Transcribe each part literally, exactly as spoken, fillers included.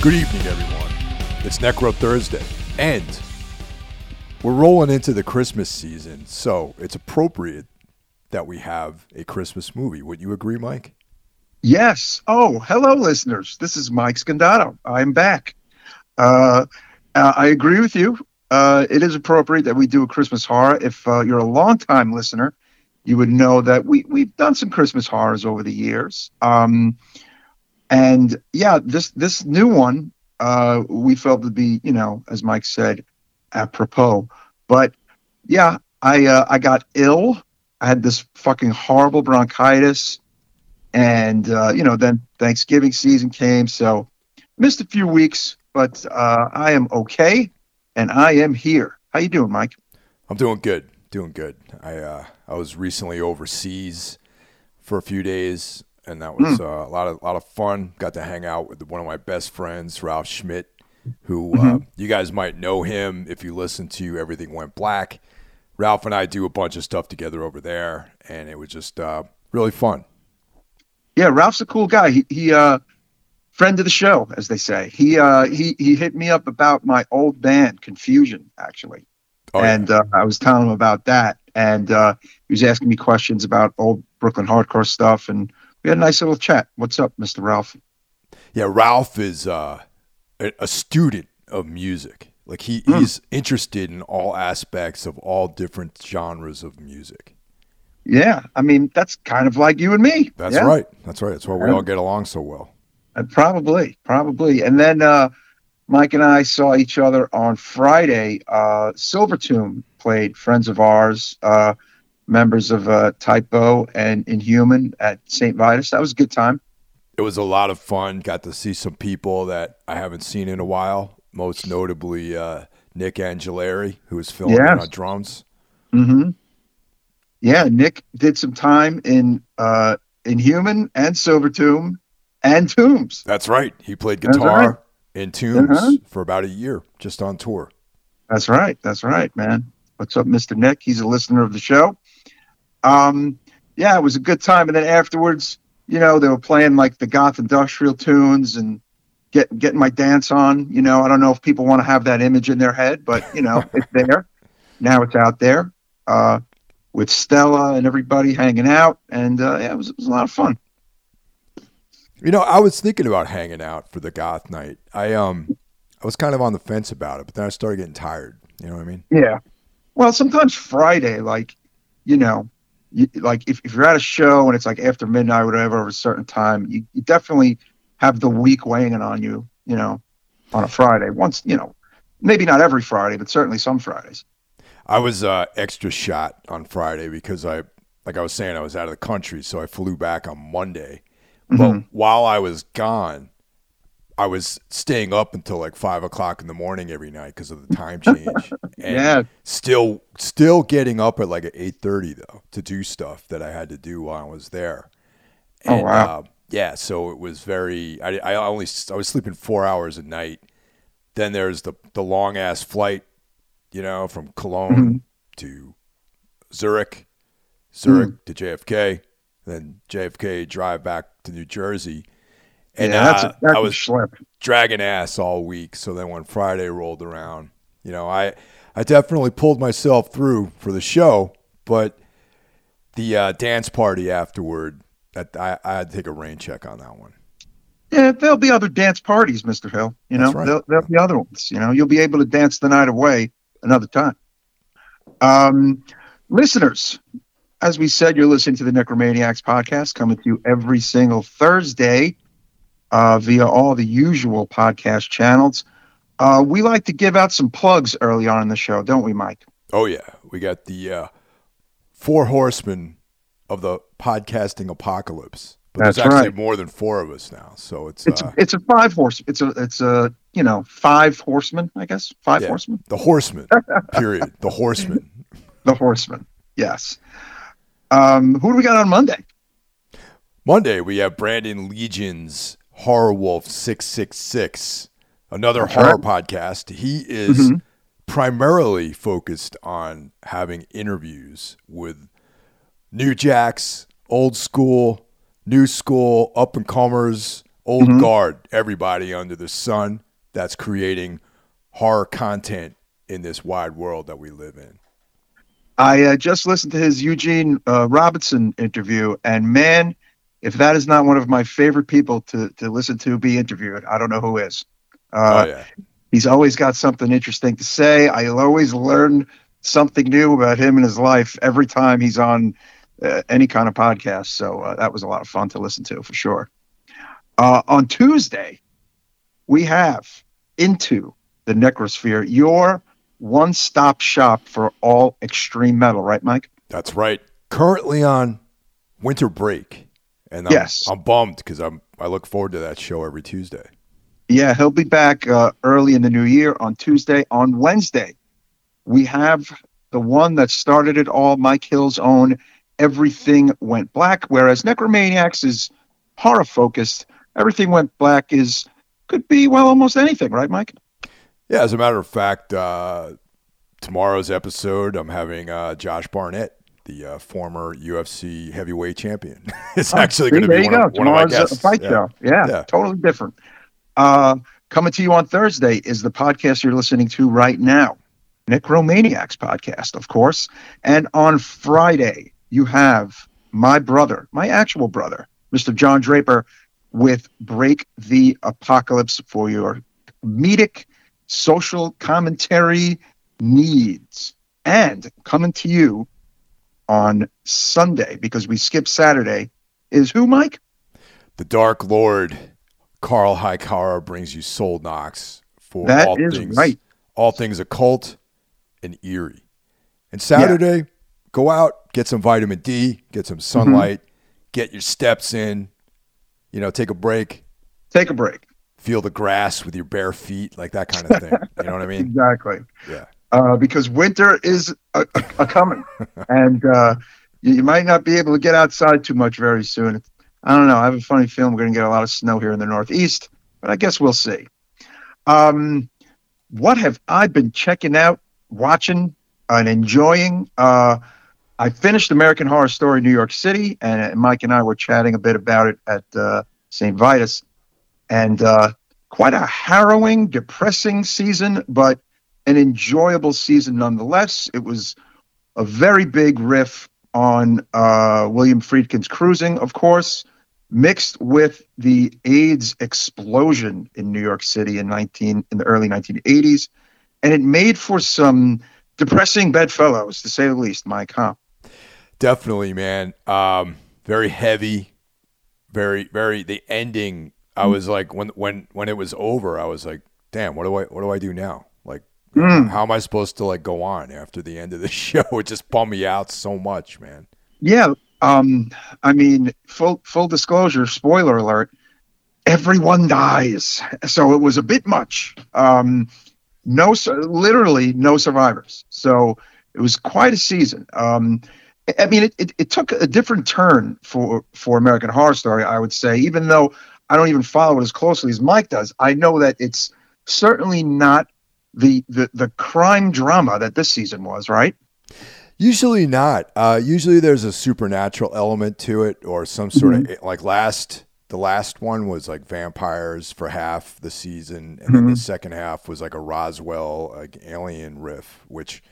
Good evening, everyone. It's Necro Thursday, and we're rolling into the Christmas season, so it's appropriate that we have a Christmas movie. Would you agree, Mike? Yes. Oh, hello, listeners. This is Mike Scandato. I'm back. Uh, I agree with you. Uh, it is appropriate that we do a Christmas horror. If uh, you're a longtime listener, you would know that we, we've done some Christmas horrors over the years. Um, and, yeah, this, this new one uh, we felt would be, you know, as Mike said, apropos. But, yeah, I uh, I got ill. I had this fucking horrible bronchitis. And, uh, you know, then Thanksgiving season came, so missed a few weeks, but uh, I am okay, and I am here. How you doing, Mike? I'm doing good, doing good. I uh, I was recently overseas for a few days, and that was mm. uh, a lot of lot of fun. Got to hang out with one of my best friends, Ralph Schmidt, who mm-hmm. uh, you guys might know him if you listen to Everything Went Black. Ralph and I do a bunch of stuff together over there, and it was just uh, really fun. Yeah, Ralph's a cool guy. He, he uh, friend of the show, as they say. He, uh, he, he hit me up about my old band, Confusion, actually. Oh, and yeah. uh, I was telling him about that. And uh, he was asking me questions about old Brooklyn hardcore stuff. And we had a nice little chat. What's up, Mister Ralph? Yeah, Ralph is uh, a student of music. Like he, mm. he's interested in all aspects of all different genres of music. Yeah, I mean, that's kind of like you and me. That's yeah. right. That's right. That's why we and, all get along so well. Uh, probably, probably. And then uh, Mike and I saw each other on Friday. Uh, Silvertomb played, friends of ours, uh, members of uh, Type O and Inhuman at Saint Vitus. That was a good time. It was a lot of fun. Got to see some people that I haven't seen in a while, most notably uh, Nick Angeleri, who was filming yes. on drums. Mm-hmm. Yeah, Nick did some time in uh, Inhuman and Silvertomb and Tombs. That's right. He played guitar right. in Tombs uh-huh. for about a year, just on tour. That's right. That's right, man. What's up, Mister Nick? He's a listener of the show. Um, yeah, it was a good time. And then afterwards, you know, they were playing like the goth industrial tunes and get, getting my dance on. You know, I don't know if people want to have that image in their head, but, you know, it's there. Now it's out there. Uh with Stella and everybody hanging out. And uh, yeah, it was, it was a lot of fun. You know, I was thinking about hanging out for the goth night. I um, I was kind of on the fence about it, but then I started getting tired. You know what I mean? Yeah. Well, sometimes Friday, like, you know, you, like if, if you're at a show and it's like after midnight or whatever, or a certain time, you, you definitely have the week weighing in on you, you know, on a Friday. Once, you know, maybe not every Friday, but certainly some Fridays. I was uh, extra shot on Friday because I, like I was saying, I was out of the country, so I flew back on Monday. But mm-hmm. while I was gone, I was staying up until like five o'clock in the morning every night because of the time change. And yeah. still, still getting up at like at eight thirty though to do stuff that I had to do while I was there. And, oh wow! Uh, yeah, so it was very. I, I only I was sleeping four hours a night. Then there's the the long ass flight. You know, from Cologne mm-hmm. to Zurich, Zurich mm-hmm. to J F K, then J F K drive back to New Jersey. And yeah, that's a, that's uh, I was schlep. dragging ass all week. So then when Friday rolled around, you know, I I definitely pulled myself through for the show, but the uh, dance party afterward, that I, I had to take a rain check on that one. Yeah, there'll be other dance parties, Mister Hill. You know, right. there'll, there'll be other ones. You know, you'll be able to dance the night away another time. Um, listeners, as we said, you're listening to the Necromaniacs podcast, coming to you every single Thursday uh, via all the usual podcast channels. Uh, we like to give out some plugs early on in the show, don't we, Mike? Oh, yeah. We got the uh, four horsemen of the podcasting apocalypse. But That's there's actually right. more than four of us now. So it's it's, uh, it's a five horse. It's a, it's a, you know, five horsemen, I guess. Five yeah, horsemen. The horsemen, period. The horsemen. The horsemen. Yes. Um, who do we got on Monday? Monday, we have Brandon Legion's Horror Wolf six six six, another That's horror right. podcast. He is mm-hmm. primarily focused on having interviews with new jacks, old school, new school, up and comers, old mm-hmm. guard, everybody under the sun that's creating horror content in this wide world that we live in. I uh, just listened to his Eugene uh, Robinson interview, and man, if that is not one of my favorite people to, to listen to be interviewed, I don't know who is. Uh, oh, yeah. He's always got something interesting to say. I'll always learn something new about him and his life every time he's on uh, any kind of podcast. So uh, that was a lot of fun to listen to, for sure. Uh, on Tuesday, we have Into the Necrosphere, your one-stop shop for all extreme metal, right, Mike? That's right. Currently on winter break. And I'm, yes. I'm bummed because I'm I look forward to that show every Tuesday. Yeah, he'll be back uh, early in the new year on Tuesday. On Wednesday, we have the one that started it all, Mike Hill's own Everything Went Black, whereas Necromaniacs is horror-focused. Everything Went Black is could be, well, almost anything, right, Mike? Yeah, as a matter of fact, uh, tomorrow's episode, I'm having uh, Josh Barnett, the uh, former U F C heavyweight champion. It's oh, actually going to be one, go. of, one of my guests. A fight yeah. Show. Yeah, yeah, totally different. Uh, coming to you on Thursday is the podcast you're listening to right now, Necromaniacs podcast, of course. And on Friday, you have my brother, my actual brother, Mister John Draper, with Break the Apocalypse for your comedic social commentary needs. And coming to you on Sunday, because we skipped Saturday, is who, Mike? The Dark Lord, Carl Highcara, brings you Soul Knocks for that all things, right. all things occult and eerie. And Saturday, yeah. go out, get some vitamin D, get some sunlight, mm-hmm. get your steps in, you know, take a break. Take a break. Feel the grass with your bare feet, like that kind of thing. You know what I mean? Exactly. Yeah. Uh, because winter is a, a, a coming, and uh, you, you might not be able to get outside too much very soon. I don't know. I have a funny feeling we're going to get a lot of snow here in the Northeast, but I guess we'll see. Um, what have I been checking out, watching, and enjoying? Uh, I finished American Horror Story New York City, and, and Mike and I were chatting a bit about it at uh, Saint Vitus, and uh, quite a harrowing, depressing season, but an enjoyable season nonetheless. It was a very big riff on uh, William Friedkin's Cruising, of course, mixed with the AIDS explosion in New York City in nineteen in the early nineteen eighties, and it made for some depressing bedfellows, to say the least. Mike, huh? Definitely, man. Um, very heavy, very, very. The ending. I mm. was like, when when when it was over, I was like, damn, what do I what do I do now? Mm. How am I supposed to like go on after the end of the show? It just bummed me out so much, man. Yeah. Um, I mean, full full disclosure, spoiler alert, everyone dies. So it was a bit much. Um, no, literally no survivors. So it was quite a season. Um, I mean, it, it, it took a different turn for, for American Horror Story, I would say, even though I don't even follow it as closely as Mike does. I know that it's certainly not The, the the crime drama that this season was, right? Usually not. Uh, usually there's a supernatural element to it, or some sort mm-hmm. of like last the last one was like vampires for half the season, and mm-hmm. then the second half was like a Roswell like alien riff, which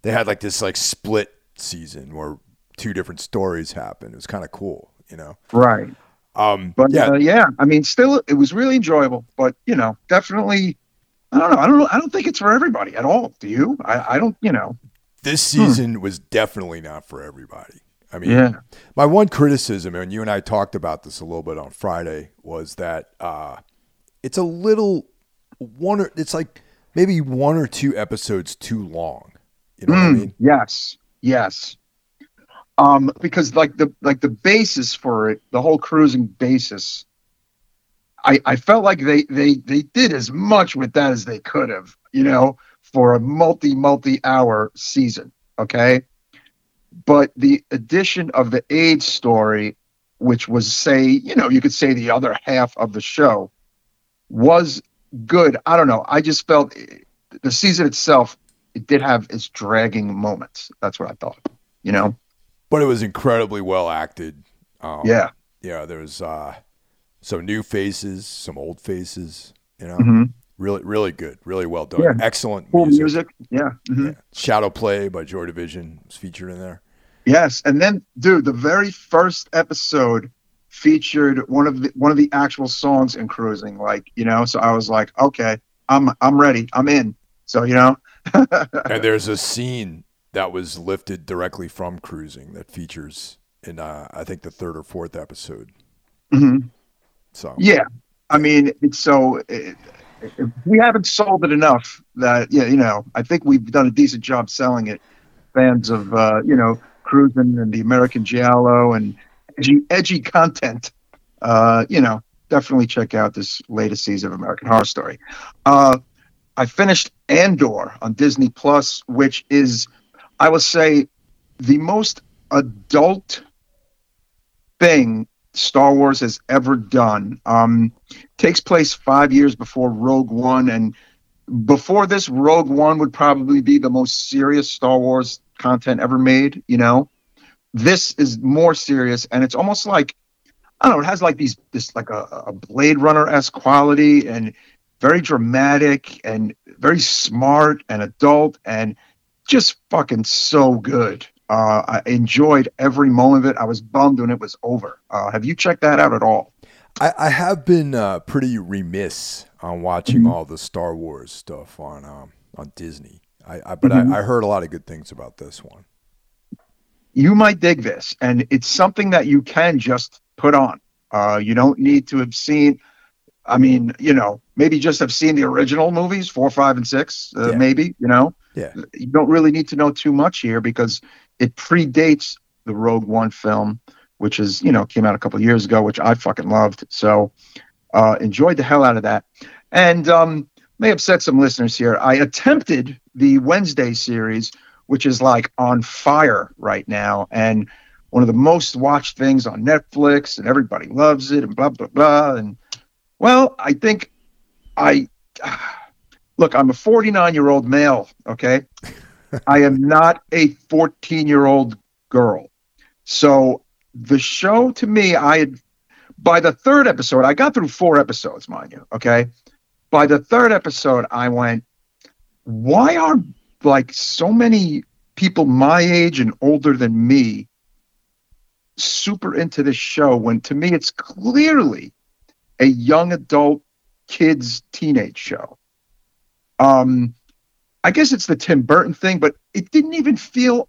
they had like this like split season where two different stories happened. It was kind of cool, you know? Right. Um, but yeah, uh, yeah. I mean, still, it was really enjoyable, but you know, definitely. I don't know. I don't know. I don't think it's for everybody at all. Do you? I, I don't, you know. This season hmm. was definitely not for everybody. I mean, yeah. my one criticism, and you and I talked about this a little bit on Friday, was that uh, it's a little one or it's like maybe one or two episodes too long. You know mm, what I mean? Yes. Yes. Um, because like the like the basis for it, the whole cruising basis, I, I felt like they, they, they did as much with that as they could have, you know, for a multi, multi-hour season, okay? But the addition of the AIDS story, which was, say, you know, you could say the other half of the show, was good. I don't know. I just felt it, the season itself, it did have its dragging moments. That's what I thought, you know? But it was incredibly well acted. Um, yeah. Yeah, there was... Uh... some new faces, some old faces, you know, mm-hmm. really, really good, really well done. Yeah. Excellent cool music. music. Yeah. Mm-hmm. yeah. Shadow Play by Joy Division was featured in there. Yes. And then, dude, the very first episode featured one of the, one of the actual songs in Cruising. Like, you know, so I was like, okay, I'm, I'm ready. I'm in. So, you know, and there's a scene that was lifted directly from Cruising that features in, uh, I think the third or fourth episode. Mm-hmm. So, yeah, I mean, it's so it, it, we haven't sold it enough that, yeah, you know, I think we've done a decent job selling it. Fans of, uh, you know, Cruising and the American Giallo and edgy, edgy content, uh, you know, definitely check out this latest season of American Horror Story. Uh, I finished Andor on Disney Plus, which is, I will say, the most adult thing Star Wars has ever done. Um, takes place five years before Rogue One, and before this, Rogue One would probably be the most serious Star Wars content ever made, you know? This is more serious, and it's almost like, I don't know, it has like these, this like a, a Blade Runner-esque quality, and very dramatic, and very smart, and adult, and just fucking so good. Uh, I enjoyed every moment of it. I was bummed when it was over. Uh, have you checked that out at all? I, I have been uh, pretty remiss on watching mm-hmm. all the Star Wars stuff on um, on Disney. I, I but mm-hmm. I, I heard a lot of good things about this one. You might dig this, and it's something that you can just put on. Uh, you don't need to have seen. I mean, you know, maybe just have seen the original movies four, five, and six. Uh, yeah. Maybe you know. Yeah. You don't really need to know too much here because it predates the Rogue One film, which is, you know, came out a couple of years ago, which I fucking loved. So uh, enjoyed the hell out of that. And um, may upset some listeners here. I attempted the Wednesday series, which is like on fire right now. And one of the most watched things on Netflix, and everybody loves it and blah, blah, blah. And well, I think I... Look, I'm a forty-nine-year-old male, okay? I am not a fourteen-year-old girl. So the show, to me, I had, by the third episode, I got through four episodes, mind you, okay? By the third episode, I went, why are, like, so many people my age and older than me super into this show when, to me, it's clearly a young adult kids teenage show? Um, I guess it's the Tim Burton thing, but it didn't even feel,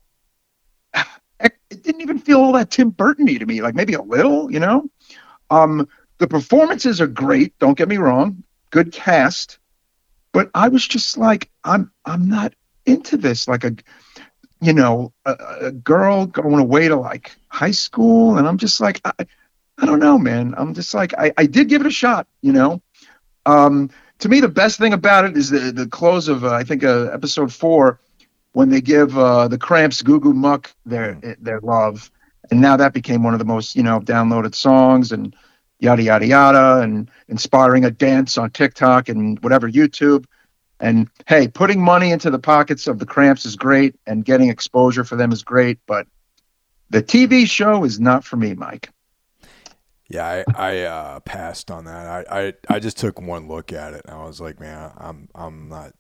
it didn't even feel all that Tim Burton-y to me, like maybe a little, you know, um, the performances are great. Don't get me wrong. Good cast, but I was just like, I'm, I'm not into this. Like a, you know, a, a girl going away to like high school. And I'm just like, I, I don't know, man. I'm just like, I, I did give it a shot, you know? Um, To me, the best thing about it is the, the close of, uh, I think, uh, episode four, when they give uh, the Cramps Goo Goo Muck their their love. And now that became one of the most, you know, downloaded songs and yada, yada, yada, and inspiring a dance on TikTok and whatever, YouTube. And, hey, putting money into the pockets of the Cramps is great and getting exposure for them is great. But the T V show is not for me, Mike. Yeah, I, I uh, passed on that. I, I, I just took one look at it, and I was like, man, I'm I'm not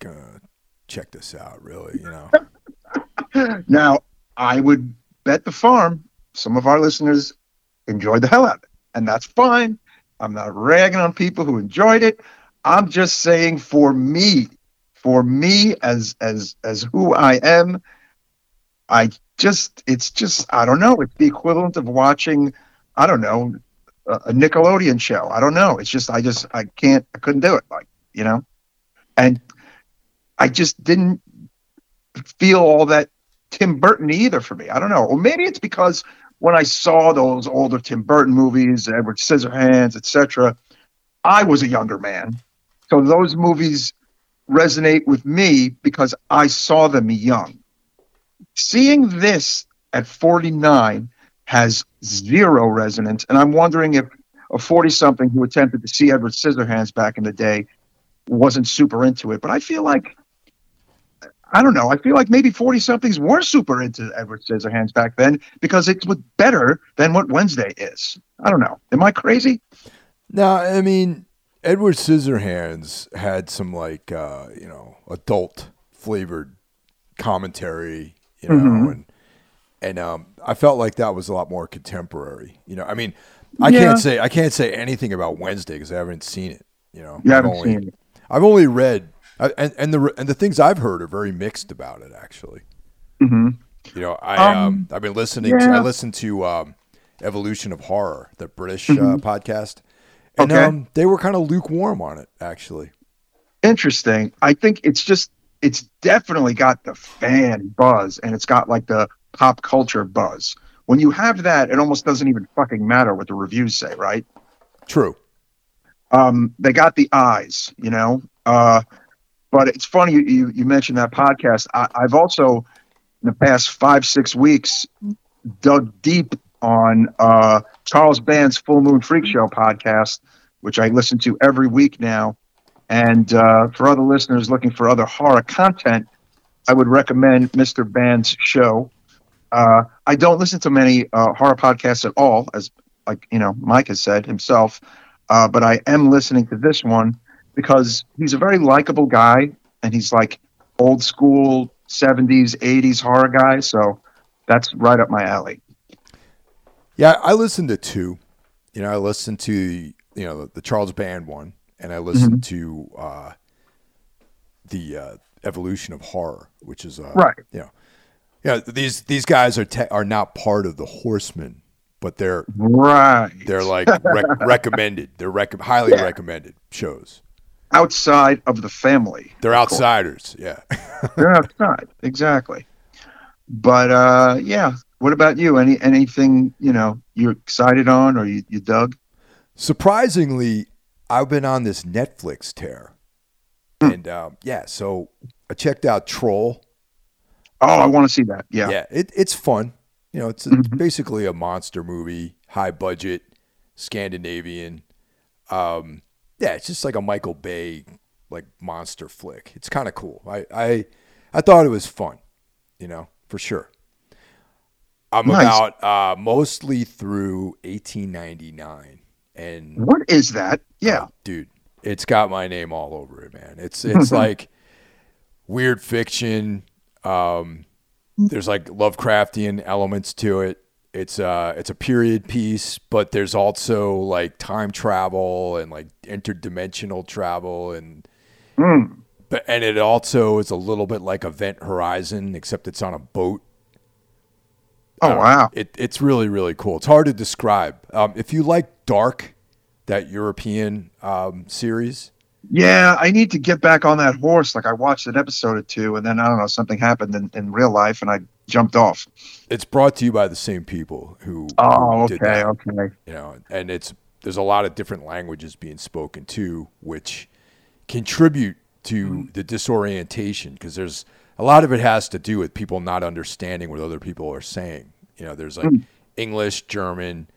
gonna check this out, really, you know. Now, I would bet the farm some of our listeners enjoyed the hell out of it, and that's fine. I'm not ragging on people who enjoyed it. I'm just saying, for me, for me as as as who I am, I just it's just I don't know. It's the equivalent of watching, I don't know, a Nickelodeon show. I don't know. It's just, I just, I can't, I couldn't do it. Like, you know, and I just didn't feel all that Tim Burton either for me. I don't know. Or maybe it's because when I saw those older Tim Burton movies, Edward Scissorhands, et cetera, I was a younger man. So those movies resonate with me because I saw them young. Seeing this at forty-nine has zero resonance, and I'm wondering if a forty-something who attempted to see Edward Scissorhands back in the day wasn't super into it. But I feel like I don't know. I feel like maybe forty-somethings were super into Edward Scissorhands back then because it was better than what Wednesday is. I don't know. Am I crazy? No, I mean, Edward Scissorhands had some, like, uh, you know, adult-flavored commentary, you know, mm-hmm. and and um, I felt like that was a lot more contemporary. You know, I mean, I yeah. can't say I can't say anything about Wednesday because I haven't seen it. You know, you haven't I've only, seen it. I've only read. I, and, and the and the things I've heard are very mixed about it, actually. Mm-hmm. You know, I um, um, I've been listening. Yeah. To, I listened to um, Evolution of Horror, the British mm-hmm. uh, podcast, and okay. um, they were kind of lukewarm on it, actually. Interesting. I think it's just it's definitely got the fan buzz, and it's got like the pop culture buzz. When you have that, it almost doesn't even fucking matter what the reviews say, right? True. Um, they got the eyes, you know. Uh, But it's funny you, you, you mentioned that podcast. I, I've also, in the past five, six weeks, dug deep on uh, Charles Band's Full Moon Freak Show podcast, which I listen to every week now. And uh, for other listeners looking for other horror content, I would recommend Mister Band's show. Uh, I don't listen to many uh, horror podcasts at all, as like you know, Mike has said himself, uh, but I am listening to this one. Because he's a very likable guy, and he's like old school seventies, eighties horror guy. So that's right up my alley. Yeah, I listened to two. You know, I listened to, you know, the Charles Band one, and I listened mm-hmm. to uh, the uh, Evolution of Horror, which is, uh, right. you know, you know, these these guys are te- are not part of the Horsemen. But they're right. They're like rec- recommended. They're rec- highly yeah. recommended shows. Outside of the family. They're outsiders, yeah. They're outside, exactly. But, uh, yeah, what about you? Any Anything, you know, you're excited on or you, you dug? Surprisingly, I've been on this Netflix tear. Mm. And, um, yeah, so I checked out Troll. Oh, um, I want to see that, yeah. Yeah, it, it's fun. You know, it's, a, mm-hmm. it's basically a monster movie, high budget, Scandinavian, um... Yeah, it's just like a Michael Bay like monster flick. It's kind of cool. I, I I thought it was fun, you know, for sure. I'm nice. about uh, mostly through eighteen ninety-nine, and what is that? Yeah, uh, dude, it's got my name all over it, man. It's it's like weird fiction. Um, there's like Lovecraftian elements to it. It's a, it's a period piece, but there's also like time travel and like interdimensional travel. And mm. but and it also is a little bit like Event Horizon, except it's on a boat. Oh, um, wow. It, it's really, really cool. It's hard to describe. Um, if you like Dark, that European um, series. Yeah, I need to get back on that horse. Like I watched an episode or two, and then I don't know, something happened in, in real life, and I jumped off. It's brought to you by the same people who. Oh, who did okay, that, okay. You know, and it's there's a lot of different languages being spoken too, which contribute to mm-hmm. the disorientation because there's a lot of it has to do with people not understanding what other people are saying. You know, there's like mm-hmm. English, German,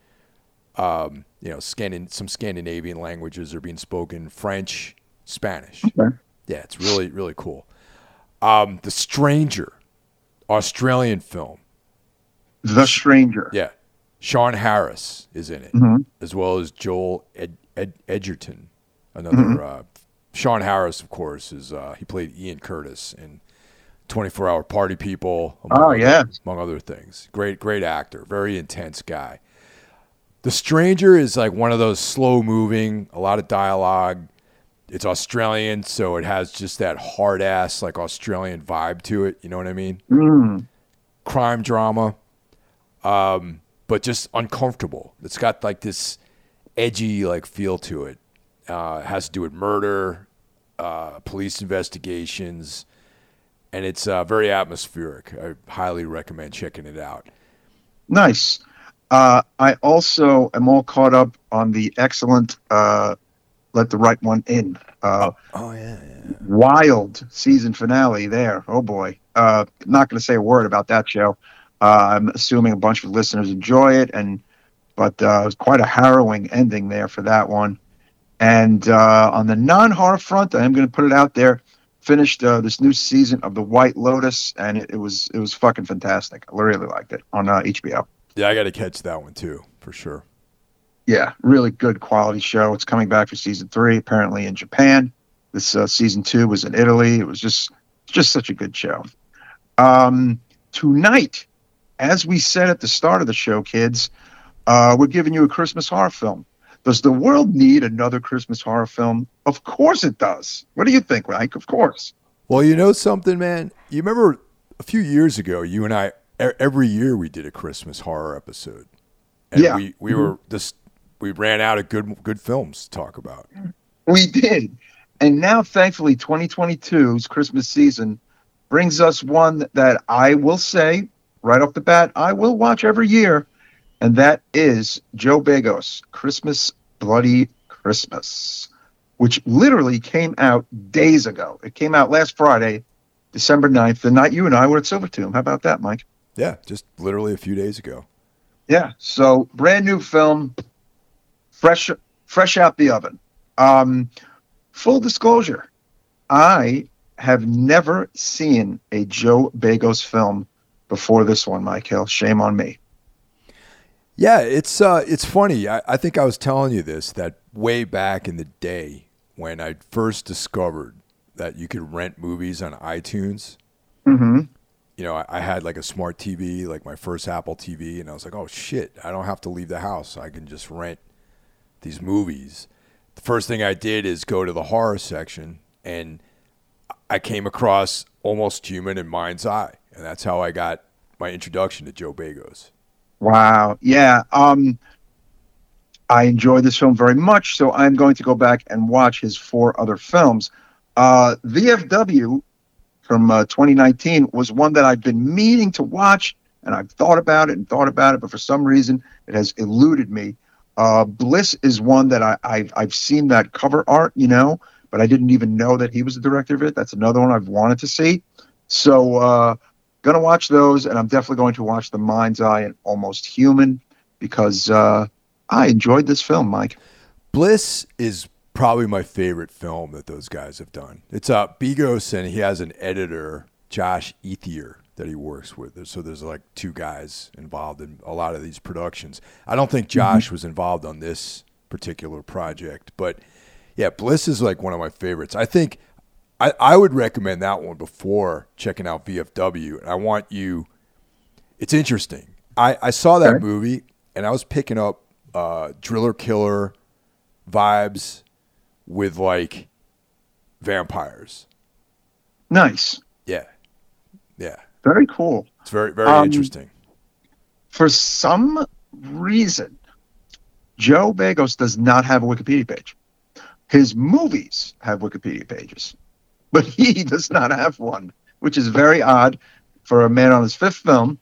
um, you know, Scandin- some Scandinavian languages are being spoken, French, Spanish. Okay. Yeah, it's really, really cool. Um, The Stranger. Australian film. The Stranger. Yeah. Sean Harris is in it, mm-hmm. as well as Joel Ed- Ed- Edgerton. Another mm-hmm. uh, Sean Harris, of course, is uh, he played Ian Curtis in twenty-four hour Party People. Oh, yeah. Other, among other things. Great, great actor. Very intense guy. The Stranger is like one of those slow-moving, a lot of dialogue. It's Australian, so it has just that hard-ass, like, Australian vibe to it. You know what I mean? Mm. Crime drama, um, but just uncomfortable. It's got, like, this edgy, like, feel to it. Uh, it has to do with murder, uh, police investigations, and it's uh, very atmospheric. I highly recommend checking it out. Nice. Uh, I also am all caught up on the excellent... Uh, Let the Right One In. Uh, oh, oh yeah, yeah. Wild season finale there. Oh, boy. Uh, not going to say a word about that show. Uh, I'm assuming a bunch of listeners enjoy it, and but uh, it was quite a harrowing ending there for that one. And uh, on the non-horror front, I am going to put it out there. finished uh, this new season of The White Lotus, and it, it was it was fucking fantastic. I really liked it on uh, H B O. Yeah, I got to catch that one too for sure. Yeah, really good quality show. It's coming back for season three, apparently in Japan. This uh, season two was in Italy. It was just just such a good show. Um, tonight, as we said at the start of the show, kids, uh, we're giving you a Christmas horror film. Does the world need another Christmas horror film? Of course it does. What do you think, Mike? Of course. Well, you know something, man? You remember a few years ago, you and I, every year we did a Christmas horror episode. And yeah. we, we were just, we ran out of good good films to talk about. We did. And now, thankfully, twenty twenty-two's Christmas season brings us one that I will say right off the bat, I will watch every year. And that is Joe Begos' Christmas Bloody Christmas, which literally came out days ago. It came out last Friday, December ninth, the night you and I were at Silvertomb. How about that, Mike? Yeah, just literally a few days ago. Yeah, so brand new film, fresh fresh out the oven. Um, full disclosure, I have never seen a Joe Begos film before this one, Mike Hill. Shame on me. Yeah, it's uh, it's funny. I, I think I was telling you this, that way back in the day when I first discovered that you could rent movies on iTunes, mm-hmm. you know, I, I had like a smart T V, like my first Apple T V, and I was like, oh, shit, I don't have to leave the house. I can just rent these movies. The first thing I did is go to the horror section, and I came across Almost Human and Mind's Eye, and that's how I got my introduction to Joe Begos. Wow. Yeah. Um, I enjoy this film very much, so I'm going to go back and watch his four other films. Uh, V F W from uh, twenty nineteen was one that I've been meaning to watch, and I've thought about it and thought about it, but for some reason it has eluded me. Uh, Bliss is one that I, I've, I've seen that cover art, you know, but I didn't even know that he was the director of it. That's another one I've wanted to see. So, uh, going to watch those, and I'm definitely going to watch The Mind's Eye and Almost Human because uh, I enjoyed this film, Mike. Bliss is probably my favorite film that those guys have done. It's uh, Begos, and he has an editor, Josh Ethier, that he works with. So there's like two guys involved in a lot of these productions. I don't think Josh mm-hmm. was involved on this particular project, but yeah, Bliss is like one of my favorites. I think I, I would recommend that one before checking out V F W. And I want you, it's interesting. I, I saw that sure. movie and I was picking up uh, Driller Killer vibes with like vampires. Nice. Yeah. Yeah. Very cool. It's very, very um, interesting. For some reason, Joe Begos does not have a Wikipedia page. His movies have Wikipedia pages. But he does not have one, which is very odd for a man on his fifth film.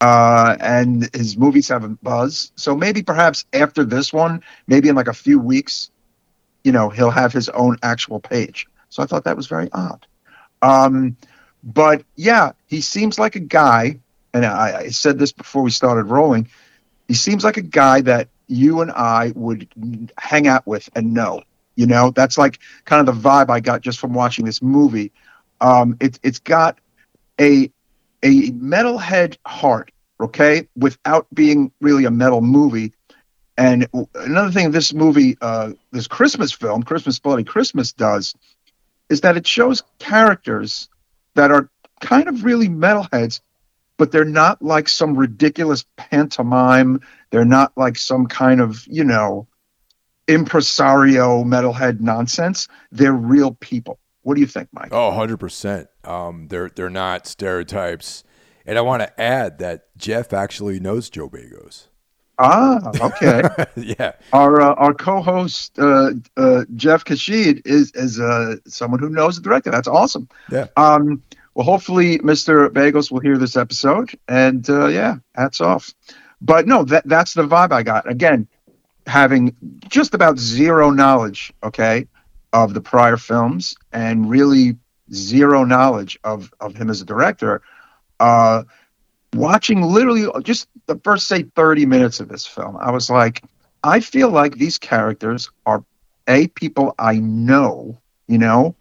Uh, and his movies have a buzz. So maybe perhaps after this one, maybe in like a few weeks, you know, he'll have his own actual page. So I thought that was very odd. Um, but yeah, he seems like a guy, and I, I said this before we started rolling, he seems like a guy that you and I would hang out with and know. You know, that's like kind of the vibe I got just from watching this movie. Um, it, it's got a a metalhead heart, okay, without being really a metal movie. And another thing this movie, uh, this Christmas film, Christmas Bloody Christmas, does is that it shows characters that are kind of really metalheads, but they're not like some ridiculous pantomime. They're not like some kind of, you know, impresario metalhead nonsense. They're real people. What do you think, Mike? Oh, one hundred percent. Um, they're, they're not stereotypes. And I want to add that Jeff actually knows Joe Begos. Ah, okay. Yeah. Our uh, our co-host, uh, uh, Jeff Kashid, is, is uh, someone who knows the director. That's awesome. Yeah. Um, well, hopefully Mister Begos will hear this episode. And, uh, yeah, hats off. But, no, that that's the vibe I got. Again, having just about zero knowledge, okay, of the prior films and really zero knowledge of, of him as a director, uh, watching literally just the first, say, thirty minutes of this film, I was like, I feel like these characters are, A, people I know, you know,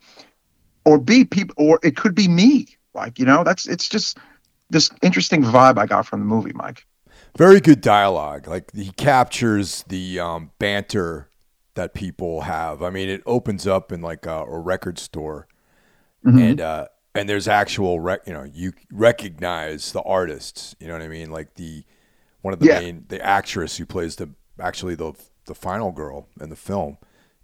or B, people, or it could be me. Like, you know, that's, it's just this interesting vibe I got from the movie, Mike. Very good dialogue. Like, he captures the um, banter that people have. I mean, it opens up in like a, a record store, mm-hmm. and uh, and there's actual, rec- you know, you recognize the artists. You know what I mean? Like the one of the yeah. main, the actress who plays the actually the the final girl in the film.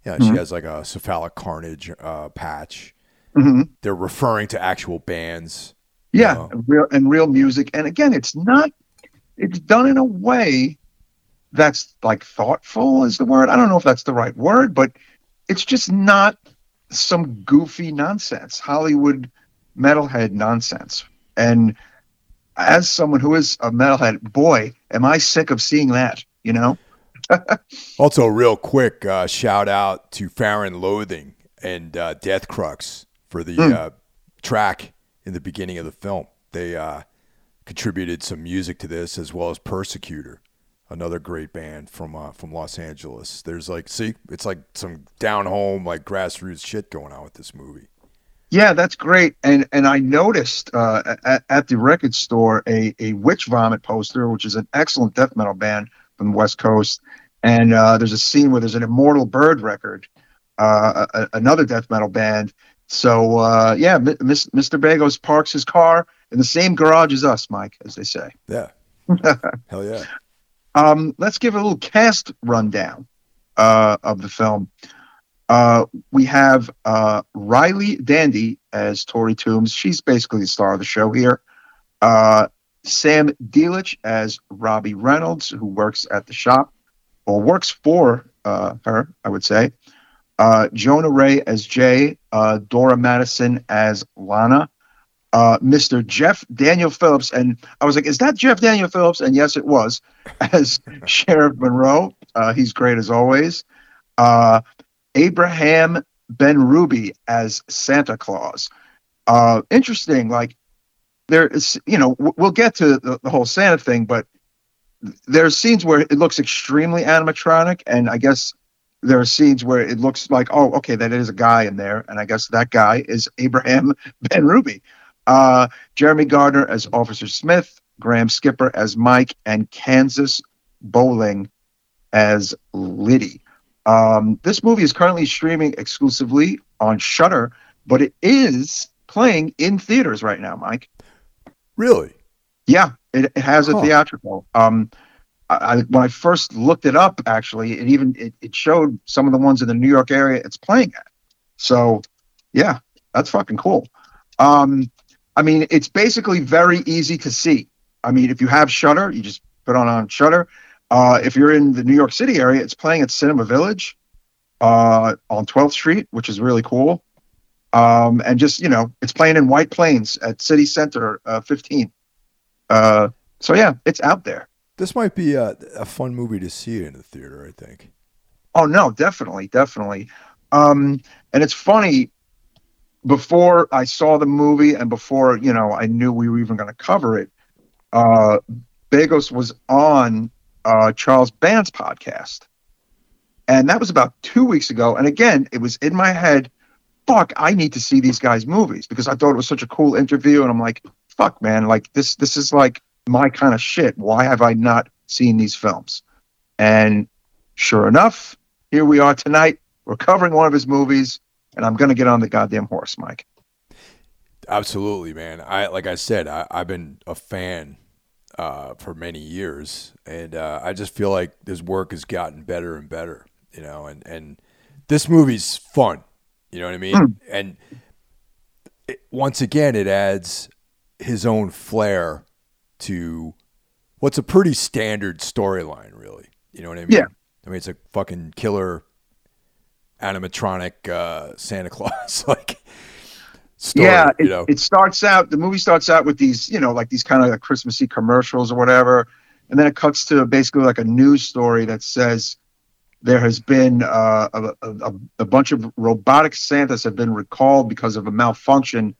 Yeah, mm-hmm. she has like a cephalic carnage uh, patch. Mm-hmm. They're referring to actual bands. Yeah, you know? and, real, and real music. And again, it's not. It's done in a way that's like thoughtful is the word. I don't know if that's the right word, but it's just not some goofy nonsense, Hollywood metalhead nonsense. And as someone who is a metalhead, boy, am I sick of seeing that, you know? Also, real quick, uh, shout out to Fear and Loathing and uh, Death Crux for the mm. uh, track in the beginning of the film. They, uh, contributed some music to this, as well as Persecutor, another great band from uh, from Los Angeles. There's like, see, it's like some down home, like grassroots shit going on with this movie. Yeah, that's great. And and I noticed uh, at, at the record store a a Witch Vomit poster, which is an excellent death metal band from the West Coast. And uh, there's a scene where there's an Immortal Bird record, uh, a, another death metal band. So uh, yeah, M- Mister Begos parks his car in the same garage as us, Mike, as they say. Yeah. Hell yeah. Um, let's give a little cast rundown uh, of the film. Uh, we have uh, Riley Dandy as Tori Toombs. She's basically the star of the show here. Uh, Sam Delitzsch as Robbie Reynolds, who works at the shop, or works for uh, her, I would say. Uh, Jonah Ray as Jay. Uh, Dora Madison as Lana. Uh, Mister Jeff Daniel Phillips, and I was like, is that Jeff Daniel Phillips? And yes, it was, as Sheriff Monroe. Uh, he's great as always. Uh, Abraham Ben Ruby as Santa Claus. Uh, interesting, like, there is, you know, w- we'll get to the, the whole Santa thing, but there are scenes where it looks extremely animatronic, and I guess there are scenes where it looks like, oh, okay, that is a guy in there, and I guess that guy is Abraham Ben Ruby. Uh, Jeremy Gardner as Officer Smith, Graham Skipper as Mike, and Kansas Bowling as Liddy. Um, this movie is currently streaming exclusively on Shudder, but it is playing in theaters right now, Mike. Really? Yeah, it, it has a huh. theatrical. Um, I, I, when I first looked it up, actually, it even it, it showed some of the ones in the New York area it's playing at. So, yeah, that's fucking cool. Um, I mean, it's basically very easy to see. I mean, if you have Shudder, you just put on, on Shudder. Uh, if you're in the New York City area, it's playing at Cinema Village uh, on twelfth street, which is really cool. Um, and just, you know, it's playing in White Plains at City Center uh, fifteen. Uh, so, yeah, it's out there. This might be a, a fun movie to see in the theater, I think. Oh, no, definitely, definitely. Um, and it's funny. Before I saw the movie and before, you know, I knew we were even going to cover it, uh, Begos was on uh, Charles Band's podcast. And that was about two weeks ago. And again, it was in my head, fuck, I need to see these guys' movies, because I thought it was such a cool interview. And I'm like, fuck, man, like this, this is like my kind of shit. Why have I not seen these films? And sure enough, here we are tonight. We're covering one of his movies. And I'm going to get on the goddamn horse, Mike. Absolutely, man. I like I said, I, I've been a fan uh, for many years, and uh, I just feel like his work has gotten better and better, you know. And, and this movie's fun, you know what I mean? Mm. And it, once again, it adds his own flair to what's a pretty standard storyline, really. You know what I mean? Yeah. I mean, it's a fucking killer animatronic uh, Santa Claus like story, yeah it, you know? It starts out the movie starts out with these, you know, like these kind of like Christmassy commercials or whatever, and then it cuts to basically like a news story that says there has been uh, a, a, a bunch of robotic Santas have been recalled because of a malfunction.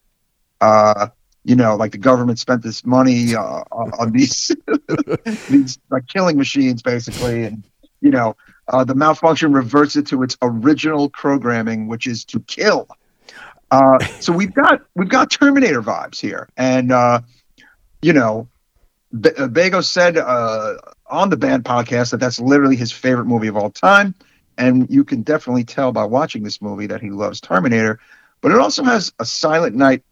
Uh, you know, like the government spent this money uh, on, on these these like killing machines basically, and you know, Uh, the malfunction reverts it to its original programming, which is to kill. Uh, so we've got we've got Terminator vibes here, and uh, you know, Be- Begos said uh, on the Band podcast that that's literally his favorite movie of all time, and you can definitely tell by watching this movie that he loves Terminator. But it also has a Silent Night,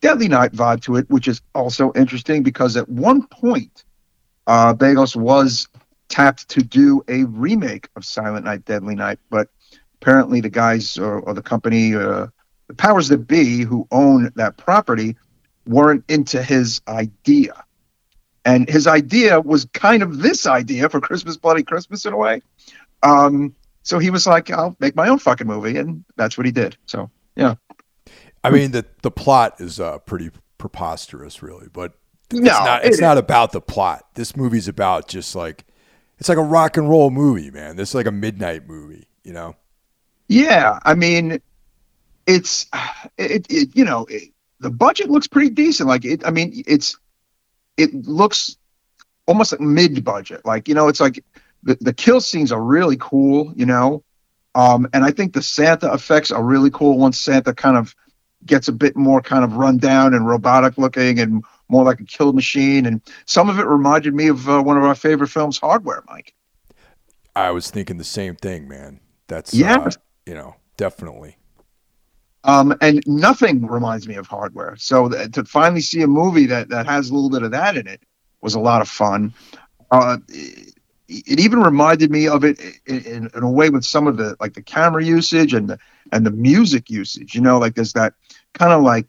Deadly Night vibe to it, which is also interesting because at one point, uh, Begos was tapped to do a remake of Silent Night, Deadly Night, but apparently the guys or, or the company. Uh, The powers that be who own that property weren't into his idea. And his idea was kind of this idea for Christmas Bloody Christmas in a way. Um, so he was like, I'll make my own fucking movie. And that's what he did. So, yeah. I mean, the, the plot is uh, pretty preposterous, really. But it's, no, not, it's it not about the plot. This movie's about just like, it's like a rock and roll movie, man. This is like a midnight movie, you know? Yeah, I mean... It's, it, it you know, it, the budget looks pretty decent. Like, it, I mean, it's, it looks almost like mid-budget. Like, you know, it's like the, the kill scenes are really cool, you know. Um, and I think the Santa effects are really cool once Santa kind of gets a bit more kind of run down and robotic looking and more like a kill machine. And some of it reminded me of uh, one of our favorite films, Hardware, Mike. I was thinking the same thing, man. That's, yeah. uh, you know, definitely. Um, and nothing reminds me of Hardware. So th- to finally see a movie that, that has a little bit of that in it was a lot of fun. Uh, it, it even reminded me of it in, in a way with some of the, like the camera usage and the, and the music usage, you know, like there's that kind of like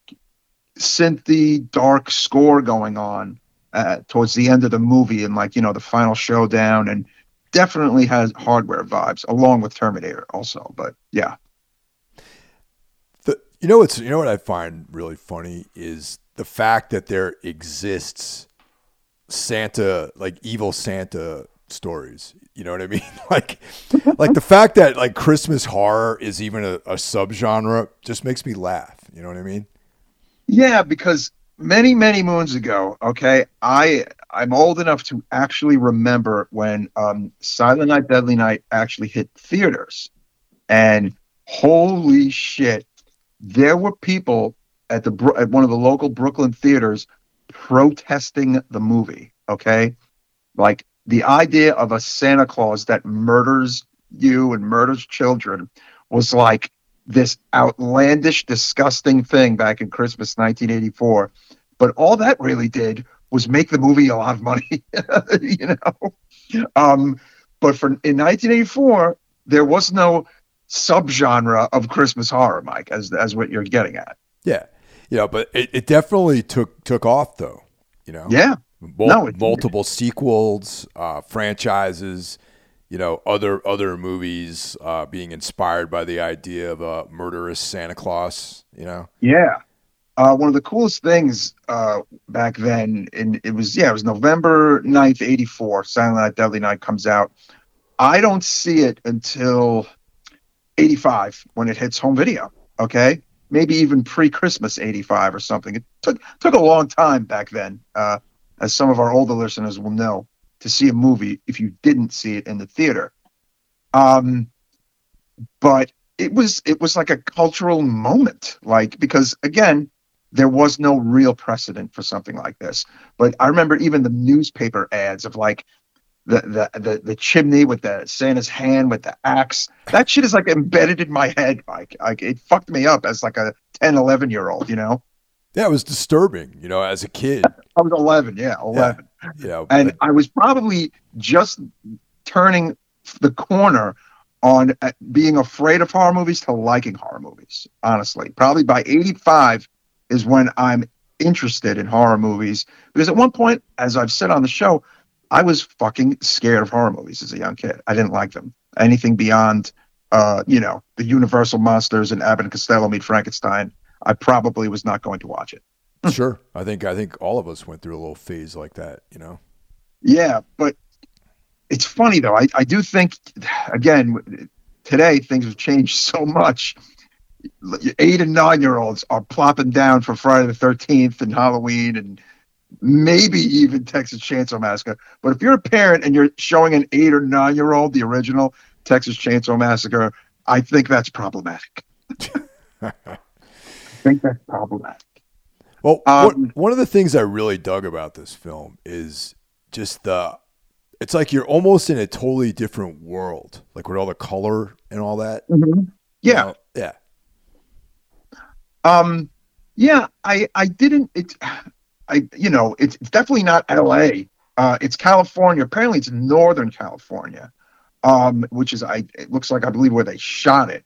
synthy dark score going on uh, towards the end of the movie and like, you know, the final showdown, and definitely has Hardware vibes along with Terminator also, but yeah. You know what's, you know what I find really funny is the fact that there exists Santa, like evil Santa stories. You know what I mean? Like, like the fact that like Christmas horror is even a, a subgenre just makes me laugh. You know what I mean? Yeah, because many, many moons ago, okay, I I'm old enough to actually remember when um, Silent Night, Deadly Night actually hit theaters, and holy shit. There were people at the at one of the local Brooklyn theaters protesting the movie, okay? Like, the idea of a Santa Claus that murders you and murders children was like this outlandish, disgusting thing back in Christmas nineteen eighty-four. But all that really did was make the movie a lot of money, you know? Um, but for in nineteen eighty-four, there was no... subgenre of Christmas horror, Mike, as as what you're getting at. Yeah, you know, but it, it definitely took took off though, you know. Yeah, Mul- no, it, multiple sequels, uh, franchises, you know, other other movies uh, being inspired by the idea of a murderous Santa Claus, you know. Yeah, uh, one of the coolest things uh, back then, and it was yeah, it was November ninth, eighty-four. Silent Night, Deadly Night comes out. I don't see it until eighty-five when it hits home video, okay? Maybe even pre-Christmas eighty-five or something. It took took a long time back then, uh, as some of our older listeners will know, to see a movie if you didn't see it in the theater. Um, but it was it was like a cultural moment, like, because again, there was no real precedent for something like this. But I remember even the newspaper ads of like, The, the the the chimney with the Santa's hand with the axe. That shit is like embedded in my head, Mike. Like, it fucked me up as like a ten, eleven year old, you know? Yeah, it was disturbing, you know, as a kid. I was eleven, yeah, eleven. Yeah, yeah, and but... I was probably just turning the corner on being afraid of horror movies to liking horror movies, honestly. Probably by eighty-five is when I'm interested in horror movies. Because at one point, as I've said on the show, I was fucking scared of horror movies as a young kid. I didn't like them. Anything beyond, uh, you know, the Universal Monsters and Abbott and Costello Meet Frankenstein, I probably was not going to watch it. Sure. I think I think all of us went through a little phase like that, you know? Yeah, but it's funny, though. I, I do think, again, today things have changed so much. Eight and nine-year-olds are plopping down for Friday the thirteenth and Halloween and... maybe even Texas Chainsaw Massacre. But if you're a parent and you're showing an eight or nine year old the original Texas Chainsaw Massacre, I think that's problematic. think that's problematic. Well, um, what, one of the things I really dug about this film is just the, it's like you're almost in a totally different world, like with all the color and all that. Mm-hmm. Yeah. You know? Yeah. Um, yeah, I, I didn't, it's, I, you know, it's, it's definitely not L A. Uh, it's California. Apparently it's Northern California, um, which is, I, it looks like, I believe where they shot it.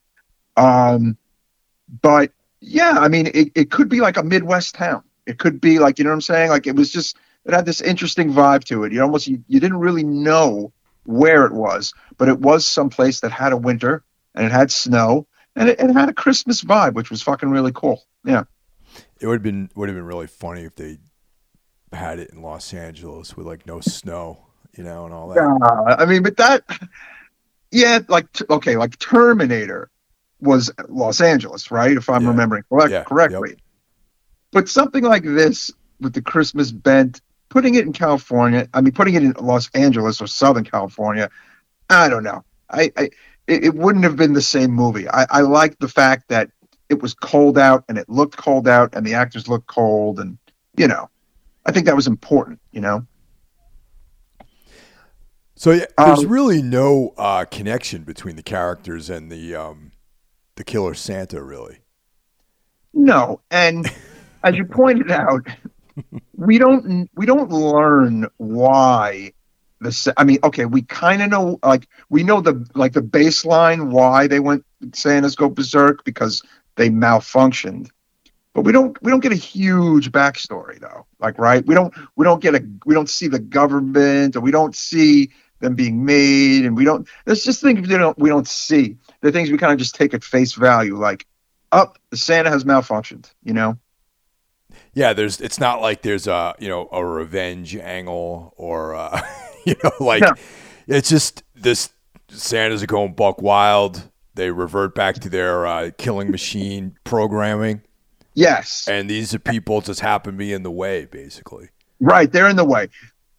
Um, but yeah, I mean, it, it could be like a Midwest town. It could be like, you know what I'm saying? Like, it was just, it had this interesting vibe to it. You almost, you, you didn't really know where it was, but it was someplace that had a winter and it had snow and it, it had a Christmas vibe, which was fucking really cool. Yeah. It would have been, would have been really funny if they had it in Los Angeles with like no snow, you know, and all that. Uh, I mean, but that, yeah, like, okay, like Terminator was Los Angeles, right? If I'm yeah. remembering correct, yeah. correctly. Yep. But something like this with the Christmas bent, putting it in California, I mean, putting it in Los Angeles or Southern California, I don't know. I, I it, it wouldn't have been the same movie. I, I like the fact that it was cold out and it looked cold out and the actors looked cold and, you know, I think that was important, you know? So yeah, there's um, really no uh, connection between the characters and the, um, the killer Santa, really. No. And as you pointed out, we don't, we don't learn why the, I mean, okay, we kind of know, like, we know the, like the baseline, why they went, Santa's go berserk because they malfunctioned. But we don't we don't get a huge backstory though. Like, right? We don't we don't get a we don't see the government, or we don't see them being made, and we don't there's just things we don't we don't see. They're things we kind of just take at face value, like, oh, Santa has malfunctioned, you know? Yeah, there's it's not like there's a you know, a revenge angle or uh you know, like no. It's just this Santa's are going buck wild, they revert back to their uh, killing machine programming. Yes. And these are people just happen to be in the way, basically. Right. They're in the way.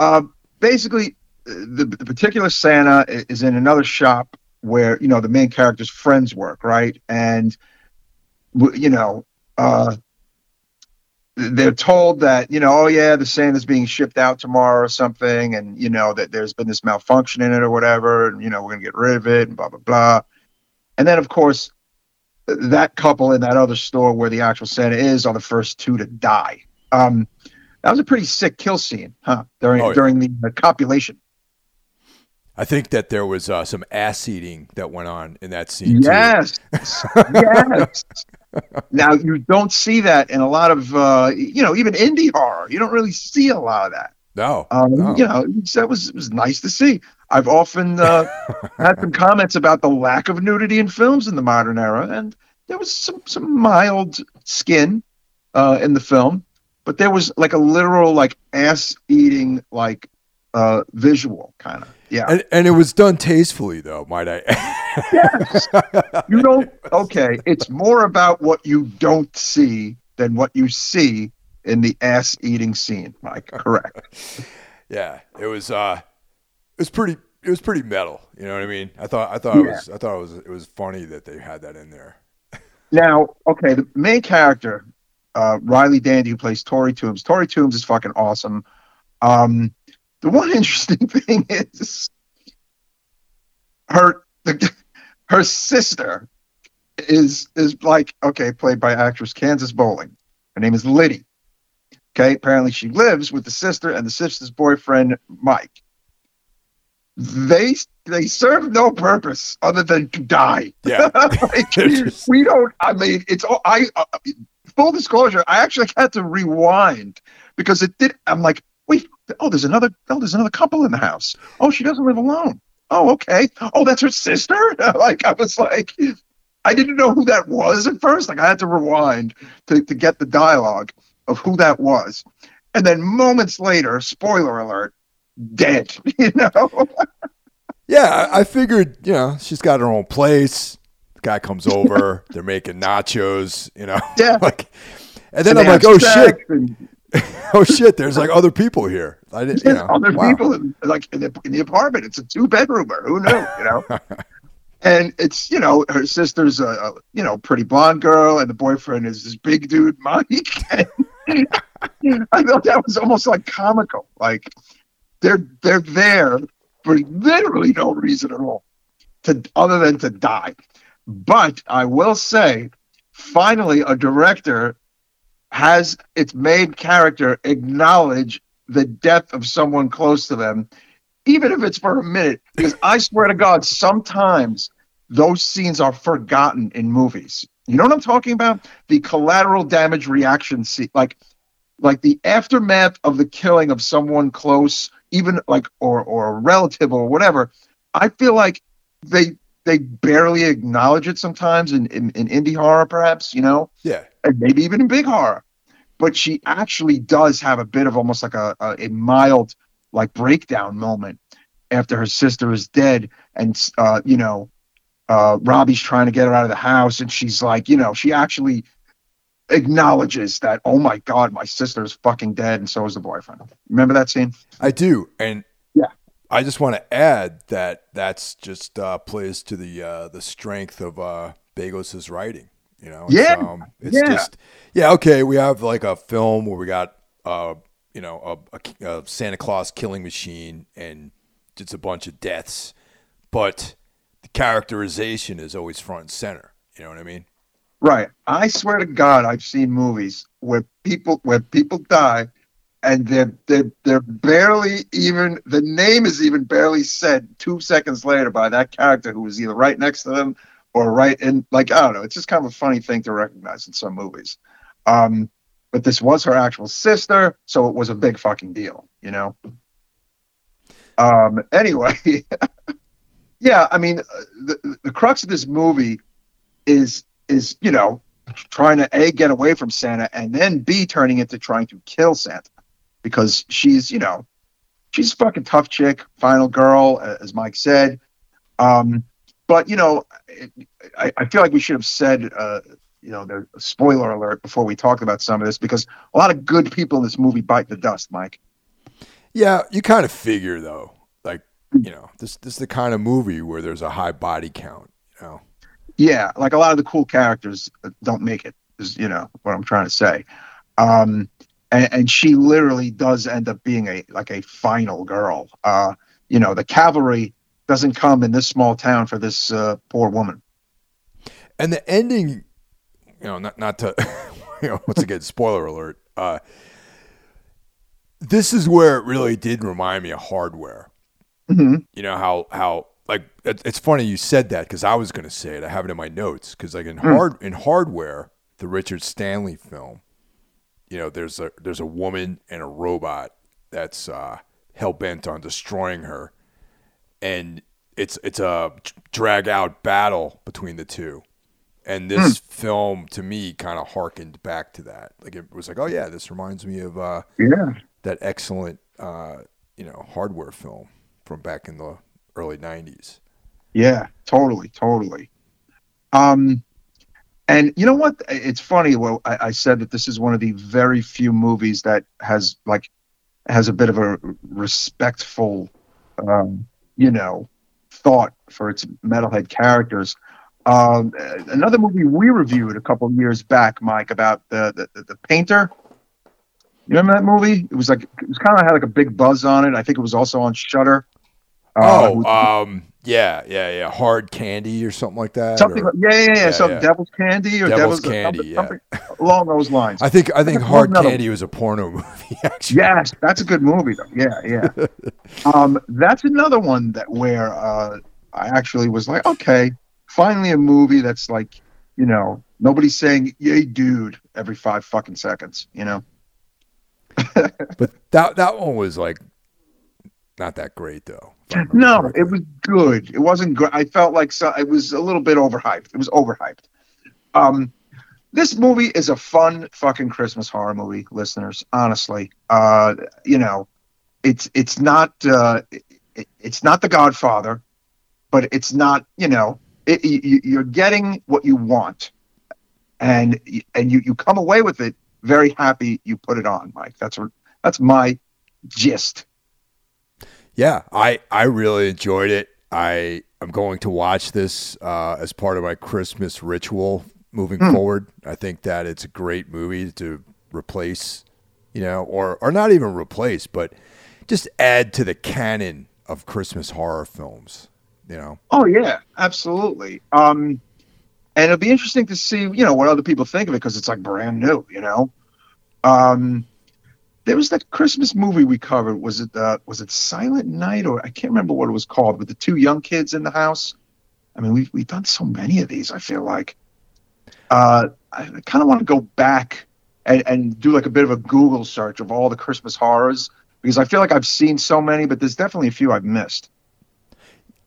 Uh, basically, the, the particular Santa is in another shop where, you know, the main character's friends work, right? And, you know, uh, they're told that, you know, oh, yeah, the Santa's being shipped out tomorrow or something. And, you know, that there's been this malfunction in it or whatever. And, you know, we're going to get rid of it and blah, blah, blah. And then, of course, that couple in that other store where the actual Santa is are the first two to die. Um, that was a pretty sick kill scene, huh? During oh, yeah. during the uh, copulation. I think that there was uh, some ass eating that went on in that scene. Yes, too. yes. Now you don't see that in a lot of uh, you know, even indie horror. You don't really see a lot of that. No, um, no. You know, that was it was nice to see. I've often uh, had some comments about the lack of nudity in films in the modern era, and there was some, some mild skin uh, in the film, but there was like a literal like ass-eating like uh, visual kind of, yeah. And, and it was done tastefully, though, might I? Yes. You don't. Okay, it's more about what you don't see than what you see in the ass-eating scene, Mike. Correct. Yeah, it was. Uh... It was pretty. It was pretty metal. You know what I mean? I thought. I thought yeah. it was. I thought it was. It was funny that they had that in there. Now, okay, the main character, uh, Riley Dandy, who plays Tori Tombs. Tori Tombs is fucking awesome. Um, the one interesting thing is her the, her sister is is like okay, played by actress Kansas Bowling. Her name is Liddy. Okay, apparently she lives with the sister and the sister's boyfriend Mike. They they serve no purpose other than to die. Yeah, like, just... we don't. I mean, it's all. I uh, full disclosure. I actually had to rewind because it did. I'm like, wait. Oh, there's another. Oh, there's another couple in the house. Oh, she doesn't live alone. Oh, okay. Oh, that's her sister. Like I was like, I didn't know who that was at first. Like I had to rewind to to get the dialogue of who that was, and then moments later, spoiler alert. Dead, you know. Yeah, I figured, you know, she's got her own place. The guy comes over, they're making nachos, you know. Yeah. Like, and then and I'm like, oh shit, and... oh shit. There's like other people here. I didn't. There's you know, other wow. people in, like in the, in the apartment. It's a two bedroomer. Who knew? You know. And it's, you know, her sister's a, a you know, pretty blonde girl, and the boyfriend is this big dude, Mike. And I thought that was almost like comical. Like they're they're there for literally no reason at all, to other than to die. But I will say, finally, a director has its main character acknowledge the death of someone close to them, even if it's for a minute, because I swear to God, sometimes those scenes are forgotten in movies. You know what I'm talking about? The collateral damage reaction scene, like like the aftermath of the killing of someone close, even like or or a relative or whatever. I feel like they they barely acknowledge it sometimes in, in, in indie horror, perhaps, you know? Yeah. And maybe even in big horror. But she actually does have a bit of almost like a, a, a mild like breakdown moment after her sister is dead, and uh, you know, uh, Robbie's trying to get her out of the house, and she's like, you know, she actually acknowledges that, oh my God, my sister is fucking dead, and so is the boyfriend. Remember that scene? I do, and yeah, I just want to add that that's just uh, plays to the uh, the strength of uh, Begos' writing. You know, it's, yeah, um, it's yeah. just yeah, okay. We have like a film where we got uh. you know, a, a, a Santa Claus killing machine, and it's a bunch of deaths, but the characterization is always front and center. You know what I mean? Right. I swear to God, I've seen movies where people, where people die, and they're, they're, they're barely even, the name is even barely said two seconds later by that character who was either right next to them or right in, like, I don't know. It's just kind of a funny thing to recognize in some movies. Um, But this was her actual sister, so it was a big fucking deal, you know? Um, anyway, yeah, I mean, the, the crux of this movie is, is you know, trying to, A, get away from Santa, and then, B, turning into trying to kill Santa. Because she's, you know, she's a fucking tough chick, final girl, as Mike said. Um, but, you know, I, I feel like we should have said... Uh, you know, the spoiler alert before we talk about some of this, because a lot of good people in this movie bite the dust, Mike. Yeah, you kind of figure though, like, you know, this this is the kind of movie where there's a high body count, you know. Yeah, like a lot of the cool characters don't make it, is, you know, what I'm trying to say. Um, and, and she literally does end up being a like a final girl. Uh, you know, the cavalry doesn't come in this small town for this uh, poor woman. And the ending. You know, not not to, you know, once again, spoiler alert. Uh, this is where it really did remind me of Hardware. Mm-hmm. You know how how like it, it's funny you said that, because I was going to say it. I have it in my notes, because like in mm. hard in Hardware, the Richard Stanley film, you know, there's a there's a woman and a robot that's uh, hell bent on destroying her, and it's it's a drag out battle between the two. And this hmm. film, to me, kind of harkened back to that. Like it was like, oh yeah, this reminds me of uh, yeah. that excellent, uh, you know, Hardware film from back in the early nineties. Yeah, totally, totally. Um, and you know what? It's funny. Well, I, I said that this is one of the very few movies that has like has a bit of a respectful, um, you know, thought for its metalhead characters. Um, another movie we reviewed a couple of years back, Mike, about the, the the painter. You remember that movie? It was like it was kind of had like a big buzz on it. I think it was also on Shudder. Uh, oh, was, um, yeah, yeah, yeah. Hard Candy or something like that. Something, or, yeah, yeah, yeah. yeah something yeah. Devil's Candy or Devil's, Devil's Candy, something, yeah. something along those lines. I think I think that's Hard Candy was a porno movie. Actually, yes, that's a good movie though. Yeah, yeah. um, that's another one that where uh, I actually was like, okay. Finally, a movie that's like, you know, nobody's saying "yay, dude" every five fucking seconds, you know. But that that one was like not that great, though. No, correctly. It was good. It wasn't great. I felt like so, it was a little bit overhyped. It was overhyped. Um, this movie is a fun fucking Christmas horror movie, listeners. Honestly, uh, you know, it's it's not uh, it, it's not The Godfather, but it's not, you know. It, you, you're getting what you want, and and you, you come away with it very happy you put it on, Mike. That's a, that's my gist. Yeah, I, I really enjoyed it. I I I'm going to watch this uh, as part of my Christmas ritual moving mm. forward. I think that it's a great movie to replace, you know, or, or not even replace, but just add to the canon of Christmas horror films, you know? Oh, yeah, absolutely. Um, and it'll be interesting to see, you know, what other people think of it, because it's like brand new, you know? Um, there was that Christmas movie we covered. Was it uh, was it Silent Night? Or I can't remember what it was called, with the two young kids in the house. I mean, we've, we've done so many of these, I feel like. Uh, I kind of want to go back and, and do like a bit of a Google search of all the Christmas horrors, because I feel like I've seen so many, but there's definitely a few I've missed.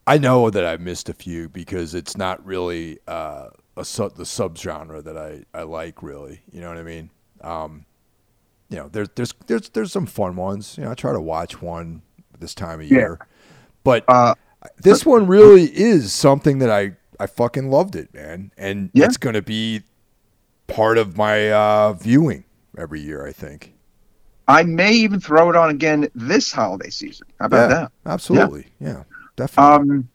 I know that I've missed a few, because it's not really uh, a sub, the subgenre that I, I like, really. You know what I mean? Um, you know, there's there's there's there's some fun ones. You know, I try to watch one this time of yeah. year, but uh, this one really is something that I, I fucking loved it, man, and yeah. it's going to be part of my uh, viewing every year, I think. I may even throw it on again this holiday season. How about yeah, that? Absolutely. Yeah, yeah, definitely. Um,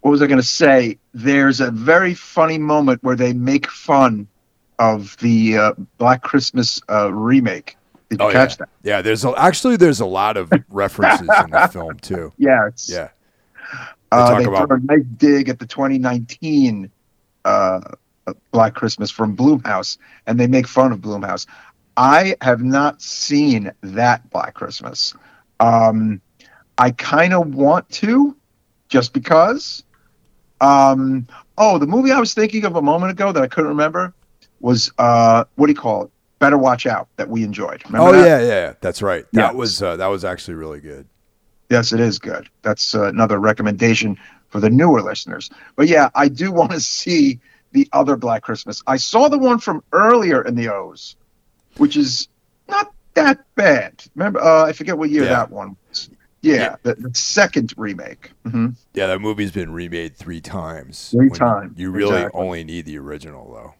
what was I going to say? There's a very funny moment where they make fun of the uh, Black Christmas uh, remake. Did you oh, catch yeah. that? Yeah, there's a, actually there's a lot of references in the film, too. Yeah. It's, yeah. They, uh, they about... throw a nice dig at the twenty nineteen uh, Black Christmas from Blumhouse, and they make fun of Blumhouse. I have not seen that Black Christmas. Um, I kind of want to, just because. Um, oh, the movie I was thinking of a moment ago that I couldn't remember was, uh, what do you call it? Better Watch Out, that we enjoyed. Remember oh, that? yeah, yeah, that's right. That yes. was uh, that was actually really good. Yes, it is good. That's uh, another recommendation for the newer listeners. But yeah, I do want to see the other Black Christmas. I saw the one from earlier in the O's, which is not that bad. Remember, uh, I forget what year yeah. that one was. Yeah, yeah. The, the second remake. Mm-hmm. Yeah, that movie's been remade three times. Three times. You really exactly. only need the original, though.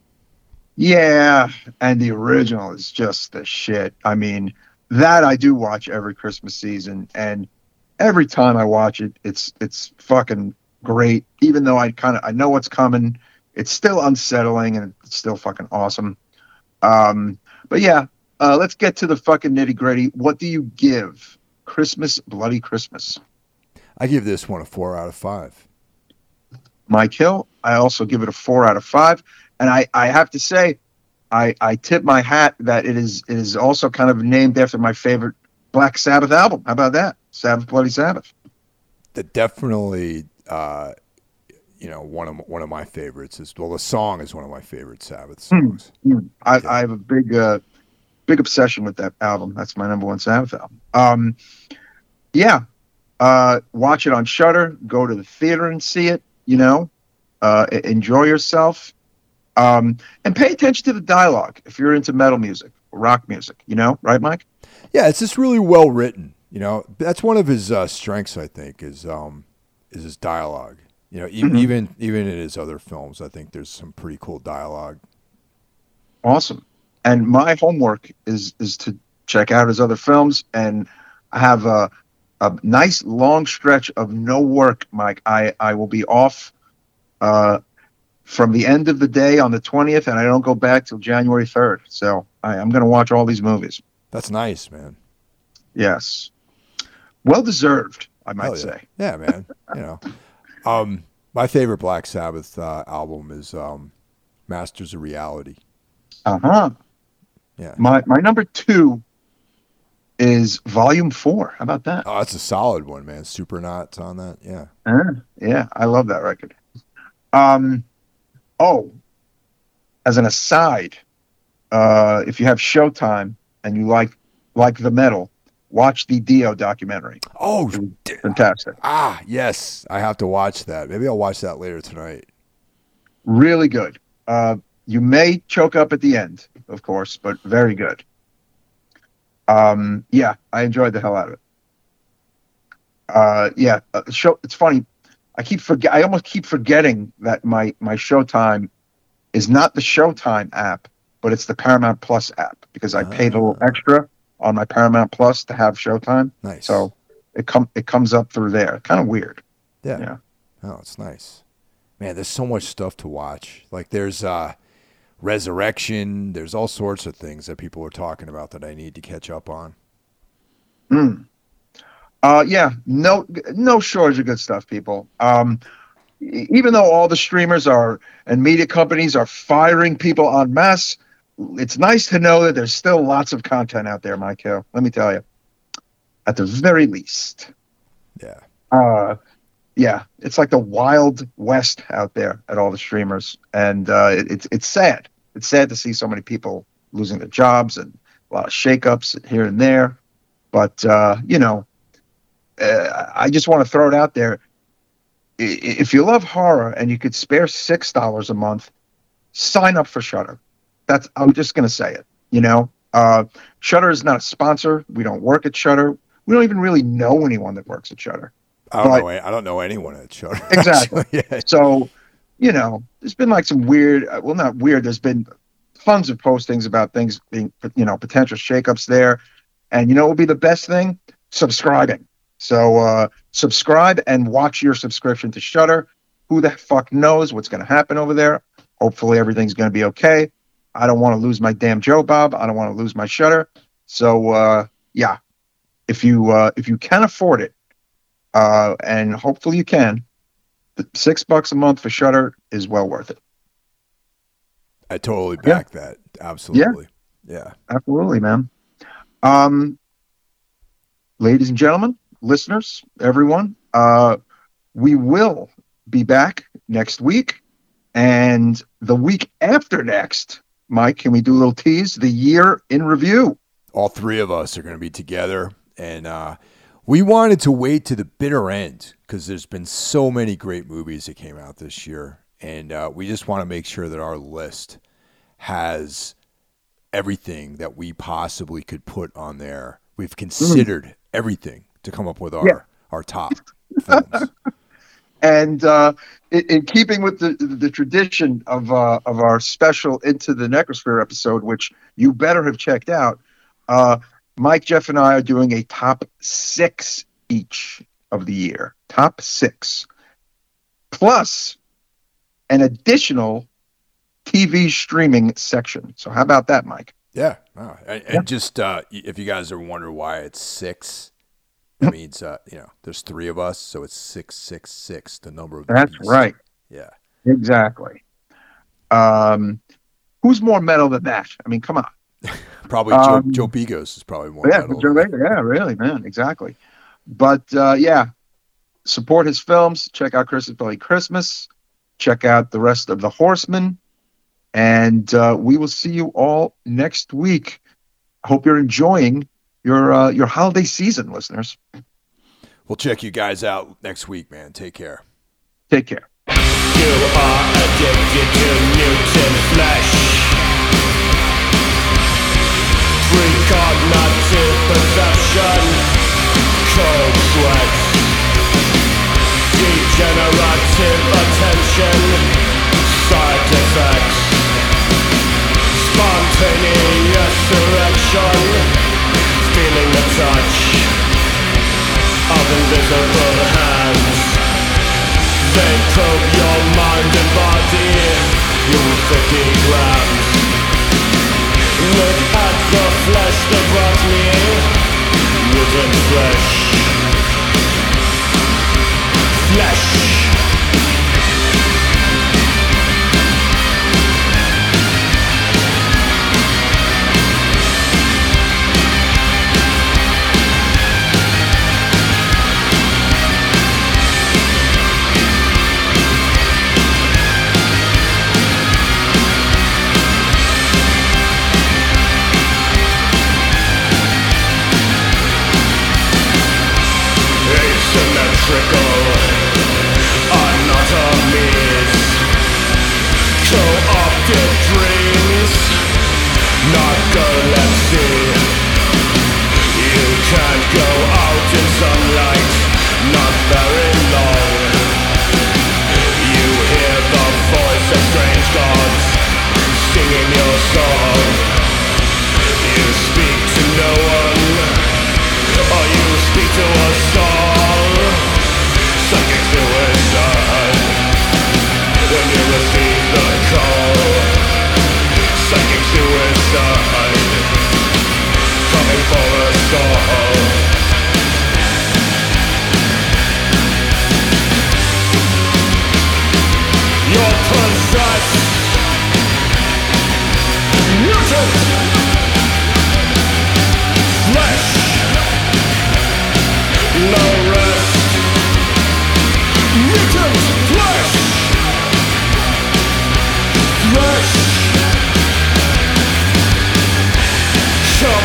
Yeah, and the original is just the shit. I mean, that I do watch every Christmas season, and every time I watch it, it's it's fucking great. Even though I kind of I know what's coming, it's still unsettling, and it's still fucking awesome. Um... But yeah, uh, let's get to the fucking nitty gritty. What do you give Christmas Bloody Christmas? I give this one a four out of five. Mike Hill, I also give it a four out of five. And I, I have to say, I, I tip my hat that it is it is also kind of named after my favorite Black Sabbath album. How about that? Sabbath Bloody Sabbath. That definitely, uh, you know, one of one of my favorites is, well, the song is one of my favorite Sabbath songs. Mm-hmm. I, yeah. I have a big, uh, big obsession with that album. That's my number one Sabbath album. Um, yeah, uh, watch it on Shudder. Go to the theater and see it. You know, uh, enjoy yourself, um, and pay attention to the dialogue if you're into metal music, rock music. You know, right, Mike? Yeah, it's just really well written. You know, that's one of his uh, strengths, I think, is um, is his dialogue. You know, even, mm-hmm. even even in his other films, I think there's some pretty cool dialogue. Awesome. And my homework is is to check out his other films, and I have a a nice long stretch of no work, Mike. I, I will be off uh, from the end of the day on the twentieth, and I don't go back till January third. So I, I'm going to watch all these movies. That's nice, man. Yes. Well-deserved, I might Hell yeah. say. Yeah, man. You know. Um, my favorite Black Sabbath uh, album is um, Masters of Reality. Uh-huh. Yeah. My my number two is Volume Four. How about that? Oh, that's a solid one, man. Supernaut's on that. Yeah. Uh, yeah, I love that record. Um, oh, as an aside, uh, if you have Showtime and you like like the metal, watch the Dio documentary. Oh, fantastic. Ah, yes. I have to watch that. Maybe I'll watch that later tonight. Really good. Uh, you may choke up at the end, of course, but very good. Um, yeah, I enjoyed the hell out of it. Uh, yeah, uh, show. It's funny. I keep forget. I almost keep forgetting that my, my Showtime is not the Showtime app, but it's the Paramount Plus app, because I ah. paid a little extra on my Paramount Plus to have Showtime. Nice. So it, com- it comes up through there. Kind of weird. Yeah. Yeah. Oh, it's nice. Man, there's so much stuff to watch. Like, there's uh, Resurrection. There's all sorts of things that people are talking about that I need to catch up on. Mm. Uh, yeah, no no shortage of good stuff, people. Um, even though all the streamers are and media companies are firing people en masse, it's nice to know that there's still lots of content out there, Mike Hill. Let me tell you. At the very least. Yeah. Uh, yeah, it's like the Wild West out there at all the streamers. And uh, it, it's it's sad. It's sad to see so many people losing their jobs and a lot of shakeups here and there. But, uh, you know, uh, I just want to throw it out there. If you love horror and you could spare six dollars a month, sign up for Shudder. That's, I'm just going to say it. You know, uh, Shudder is not a sponsor. We don't work at Shudder. We don't even really know anyone that works at Shudder. I don't, but, know, I don't know anyone at Shudder. Exactly. Yeah. So, you know, there's been like some weird, well, not weird. There's been tons of postings about things being, you know, potential shakeups there. And you know what would be the best thing? Subscribing. So uh, subscribe and watch your subscription to Shudder. Who the fuck knows what's going to happen over there? Hopefully everything's going to be okay. I don't want to lose my damn Joe Bob. I don't want to lose my Shudder. So uh, yeah, if you uh, if you can afford it, uh, and hopefully you can, six bucks a month for Shudder is well worth it. I totally back yeah. that. Absolutely. Yeah. yeah. Absolutely, man. Um, ladies and gentlemen, listeners, everyone, uh, we will be back next week, and the week after next, Mike, can we do a little tease? The year in review. All three of us are going to be together, and uh, we wanted to wait to the bitter end because there's been so many great movies that came out this year, and uh, we just want to make sure that our list has everything that we possibly could put on there. We've considered mm. everything to come up with our, yeah. our top films. And uh, in, in keeping with the, the tradition of uh, of our special Into the Necrosphere episode, which you better have checked out, uh, Mike, Jeff, and I are doing a top six each of the year. Top six. Plus an additional T V streaming section. So how about that, Mike? Yeah. Wow. And, yeah. and just uh, if you guys are wondering why it's six, it means uh, you know there's three of us, so it's six, six, six. The number of that's beats. Right. Yeah. Exactly. Um, who's more metal than that? I mean, come on. Probably um, Joe, Joe Begos is probably more. Yeah, metal Joe, yeah, really, man, exactly. But uh, yeah, support his films. Check out Christmas Bloody Christmas. Check out the rest of the Horsemen. And uh, we will see you all next week. I hope you're enjoying your uh, your holiday season, listeners. We'll check you guys out next week, man. Take care. Take care. You are addicted to mutant flesh. Freak on not to perfection. Cold sweat. Degenerative attention. Side effects. Spontaneous erection. Feeling the touch of invisible hands. They probe your mind and body. You're fifty grams. Look at the flesh that brought me. Mutant flesh. Flesh.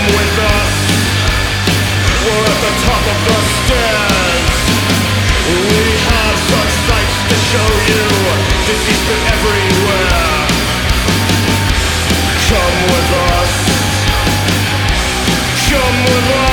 with us. We're at the top of the stairs. We have such sights to show you. Disease been everywhere. Come with us. Come with us.